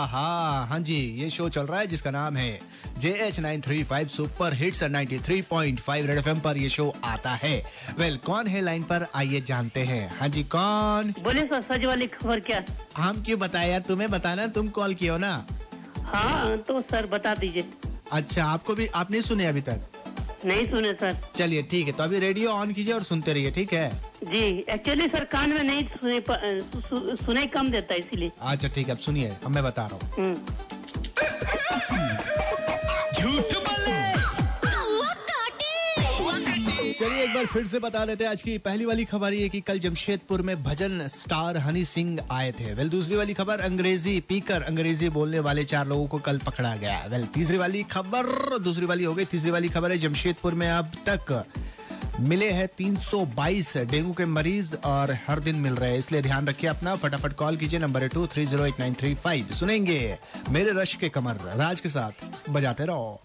आहा। हाँ जी, ये शो चल रहा है जिसका नाम है JH935 super hits 93.5 red FM पर ये शो आता है। वेल, कौन है लाइन पर, आइए जानते हैं। हाँ जी, कौन बोले? सच वाली खबर क्या हम क्यों बताया तुम्हें? बताना, तुम कॉल किया हो ना। हाँ तो सर बता दीजिए। अच्छा, आपको भी आपने सुने अभी तक? नहीं सुने सर। चलिए ठीक है, तो अभी रेडियो ऑन कीजिए और सुनते रहिए, ठीक है जी। एक्चुअली सर कान में नहीं सुने कम देता है इसीलिए। अच्छा ठीक है, अब सुनिए, अब मैं बता रहा हूँ। चलिए एक बार फिर से बता देते हैं। आज की पहली वाली खबर ये कि कल जमशेदपुर में भजन स्टार हनी सिंह आए थे। वेल, दूसरी वाली खबर, अंग्रेजी बोलने वाले 4 लोगों को कल पकड़ा गया। वेल, तीसरी वाली खबर, दूसरी वाली हो गई, तीसरी वाली खबर है जमशेदपुर में अब तक मिले हैं 322 डेंगू के मरीज और हर दिन मिल रहे हैं, इसलिए ध्यान रखिए अपना। फटाफट कॉल कीजिए, नंबर है 230893 सुनेंगे मेरे रश के कमर राज के साथ, बजाते रहो।